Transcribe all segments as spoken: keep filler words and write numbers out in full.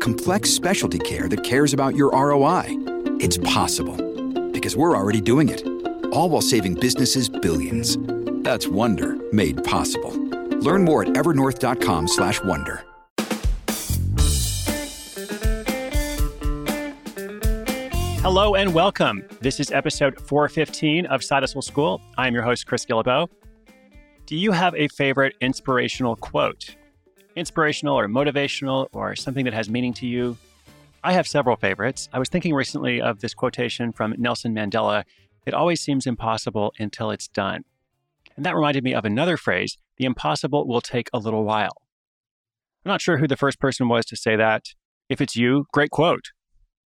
Complex specialty care that cares about your R O I. It's possible because we're already doing it, all while saving businesses billions. That's Wonder made possible. Learn more at evernorth dot com slash wonder. Hello and welcome. This is episode four fifteen of Side Hustle School. I'm your host, Chris Guillebeau. Do you have a favorite inspirational quote? Inspirational or motivational or something that has meaning to you? I have several favorites. I was thinking recently of this quotation from Nelson Mandela, "It always seems impossible until it's done." And that reminded me of another phrase, "The impossible will take a little while." I'm not sure who the first person was to say that. If it's you, great quote.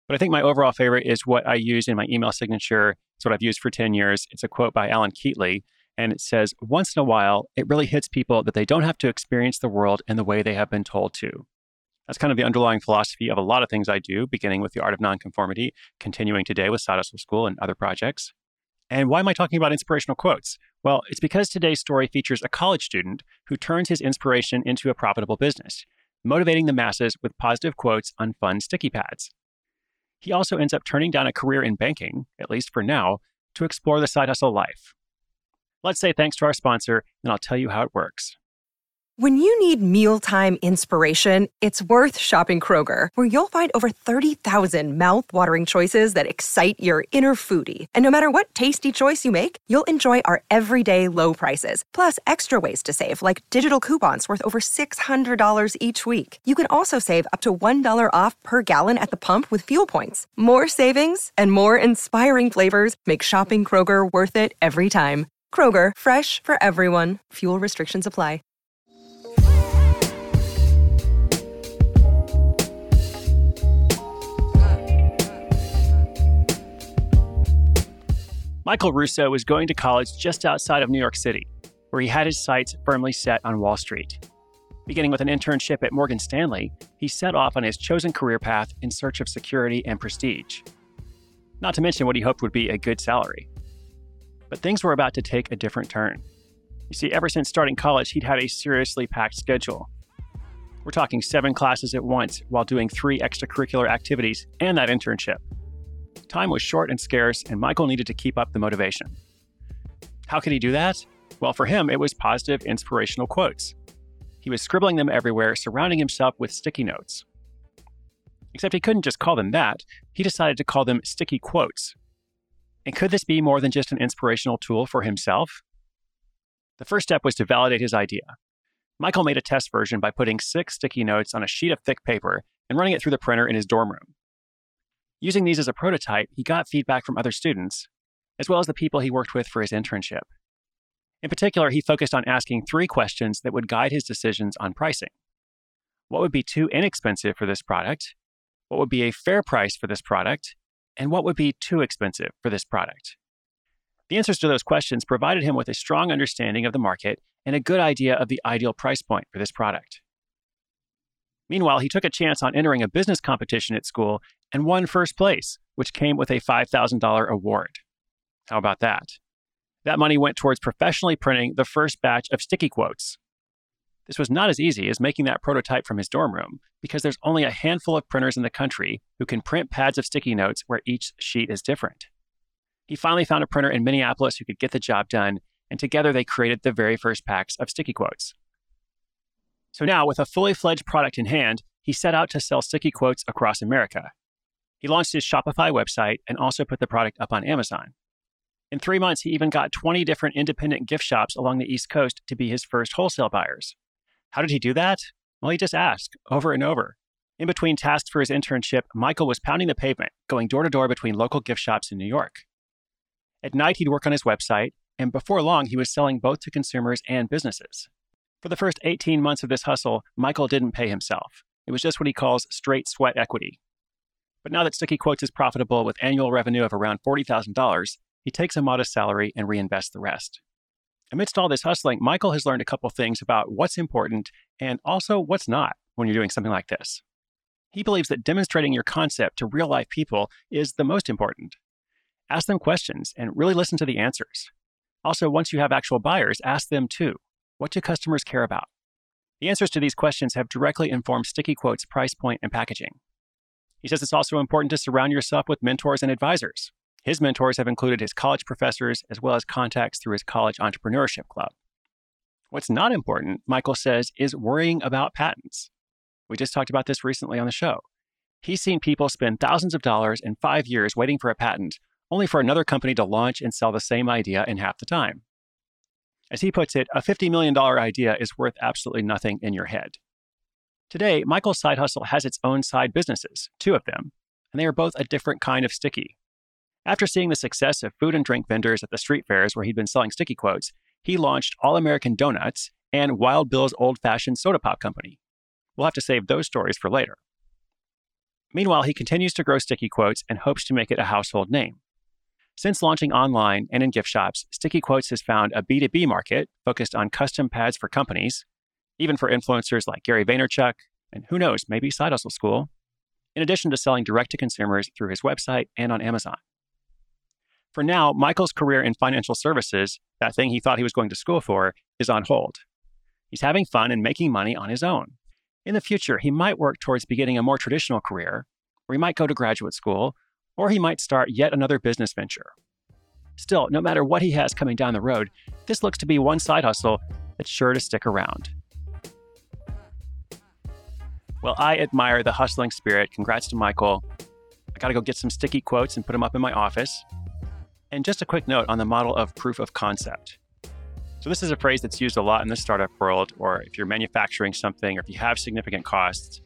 But I think my overall favorite is what I use in my email signature. It's what I've used for ten years. It's a quote by Alan Keatley. And it says, once in a while, it really hits people that they don't have to experience the world in the way they have been told to. That's kind of the underlying philosophy of a lot of things I do, beginning with The Art of Nonconformity, continuing today with Side Hustle School and other projects. And why am I talking about inspirational quotes? Well, it's because today's story features a college student who turns his inspiration into a profitable business, motivating the masses with positive quotes on fun sticky pads. He also ends up turning down a career in banking, at least for now, to explore the side hustle life. Let's say thanks to our sponsor, and I'll tell you how it works. When you need mealtime inspiration, it's worth shopping Kroger, where you'll find over thirty thousand mouth-watering choices that excite your inner foodie. And no matter what tasty choice you make, you'll enjoy our everyday low prices, plus extra ways to save, like digital coupons worth over six hundred dollars each week. You can also save up to one dollar off per gallon at the pump with fuel points. More savings and more inspiring flavors make shopping Kroger worth it every time. Kroger, fresh for everyone. Fuel restrictions apply. Michael Russo was going to college just outside of New York City, where he had his sights firmly set on Wall Street. Beginning with an internship at Morgan Stanley, he set off on his chosen career path in search of security and prestige, not to mention what he hoped would be a good salary. But things were about to take a different turn. You see, ever since starting college, he'd had a seriously packed schedule. We're talking seven classes at once while doing three extracurricular activities and that internship. Time was short and scarce, and Michael needed to keep up the motivation. How could he do that? Well, for him, it was positive, inspirational quotes. He was scribbling them everywhere, surrounding himself with sticky notes. Except he couldn't just call them that. He decided to call them sticky quotes. And could this be more than just an inspirational tool for himself? The first step was to validate his idea. Michael made a test version by putting six sticky notes on a sheet of thick paper and running it through the printer in his dorm room. Using these as a prototype, he got feedback from other students, as well as the people he worked with for his internship. In particular, he focused on asking three questions that would guide his decisions on pricing. What would be too inexpensive for this product? What would be a fair price for this product? And what would be too expensive for this product? The answers to those questions provided him with a strong understanding of the market and a good idea of the ideal price point for this product. Meanwhile, he took a chance on entering a business competition at school and won first place, which came with a five thousand dollars award. How about that? That money went towards professionally printing the first batch of sticky quotes. This was not as easy as making that prototype from his dorm room because there's only a handful of printers in the country who can print pads of sticky notes where each sheet is different. He finally found a printer in Minneapolis who could get the job done, and together they created the very first packs of sticky quotes. So now, with a fully fledged product in hand, he set out to sell Sticky Quotes across America. He launched his Shopify website and also put the product up on Amazon. In three months, he even got twenty different independent gift shops along the East Coast to be his first wholesale buyers. How did he do that? Well, he just asked over and over. In between tasks for his internship, Michael was pounding the pavement, going door to door between local gift shops in New York. At night, he'd work on his website, and before long, he was selling both to consumers and businesses. For the first eighteen months of this hustle, Michael didn't pay himself. It was just what he calls straight sweat equity. But now that Sticky Quotes is profitable with annual revenue of around forty thousand dollars, he takes a modest salary and reinvests the rest. Amidst all this hustling, Michael has learned a couple things about what's important and also what's not when you're doing something like this. He believes that demonstrating your concept to real-life people is the most important. Ask them questions and really listen to the answers. Also, once you have actual buyers, ask them too. What do customers care about? The answers to these questions have directly informed Sticky Quotes' price point and packaging. He says it's also important to surround yourself with mentors and advisors. His mentors have included his college professors as well as contacts through his college entrepreneurship club. What's not important, Michael says, is worrying about patents. We just talked about this recently on the show. He's seen people spend thousands of dollars in five years waiting for a patent, only for another company to launch and sell the same idea in half the time. As he puts it, a fifty million dollars idea is worth absolutely nothing in your head. Today, Michael's side hustle has its own side businesses, two of them, and they are both a different kind of sticky. After seeing the success of food and drink vendors at the street fairs where he'd been selling Sticky Quotes, he launched All American Donuts and Wild Bill's old-fashioned soda pop company. We'll have to save those stories for later. Meanwhile, he continues to grow Sticky Quotes and hopes to make it a household name. Since launching online and in gift shops, Sticky Quotes has found a B two B market focused on custom pads for companies, even for influencers like Gary Vaynerchuk, and who knows, maybe Side Hustle School, in addition to selling direct to consumers through his website and on Amazon. For now, Michael's career in financial services, that thing he thought he was going to school for, is on hold. He's having fun and making money on his own. In the future, he might work towards beginning a more traditional career, or he might go to graduate school, or he might start yet another business venture. Still, no matter what he has coming down the road, this looks to be one side hustle that's sure to stick around. Well, I admire the hustling spirit. Congrats to Michael. I gotta go get some sticky quotes and put them up in my office. And just a quick note on the model of proof of concept. So this is a phrase that's used a lot in the startup world, or if you're manufacturing something, or if you have significant costs,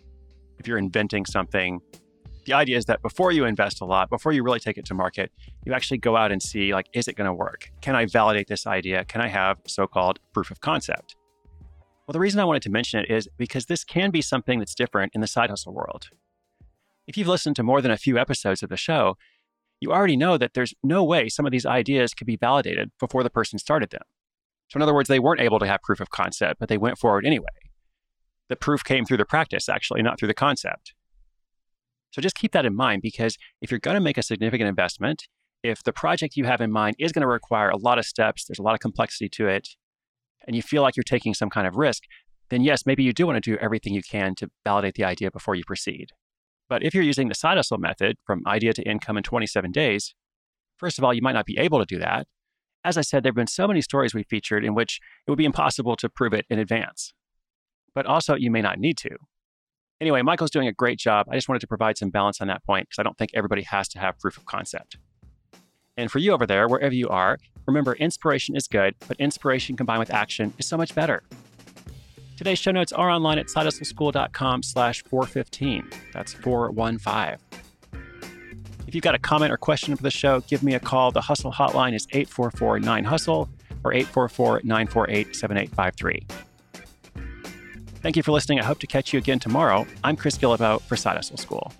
if you're inventing something. The idea is that before you invest a lot, before you really take it to market, you actually go out and see, like, is it going to work? Can I validate this idea? Can I have so-called proof of concept? Well, the reason I wanted to mention it is because this can be something that's different in the side hustle world. If you've listened to more than a few episodes of the show, you already know that there's no way some of these ideas could be validated before the person started them. So in other words, they weren't able to have proof of concept, but they went forward anyway. The proof came through the practice, actually, not through the concept. So just keep that in mind, because if you're going to make a significant investment, if the project you have in mind is going to require a lot of steps, there's a lot of complexity to it, and you feel like you're taking some kind of risk, then yes, maybe you do want to do everything you can to validate the idea before you proceed. But if you're using the side hustle method from idea to income in twenty-seven days, first of all, you might not be able to do that. As I said, there have been so many stories we featured in which it would be impossible to prove it in advance. But also, you may not need to. Anyway, Michael's doing a great job. I just wanted to provide some balance on that point because I don't think everybody has to have proof of concept. And for you over there, wherever you are, remember, inspiration is good, but inspiration combined with action is so much better. Today's show notes are online at side hustle school dot com slash four fifteen. That's four one five. If you've got a comment or question for the show, give me a call. The Hustle Hotline is eight four four nine hustle or eight four four nine four eight seven eight five three. Thank you for listening. I hope to catch you again tomorrow. I'm Chris Guillebeau for Side Hustle School.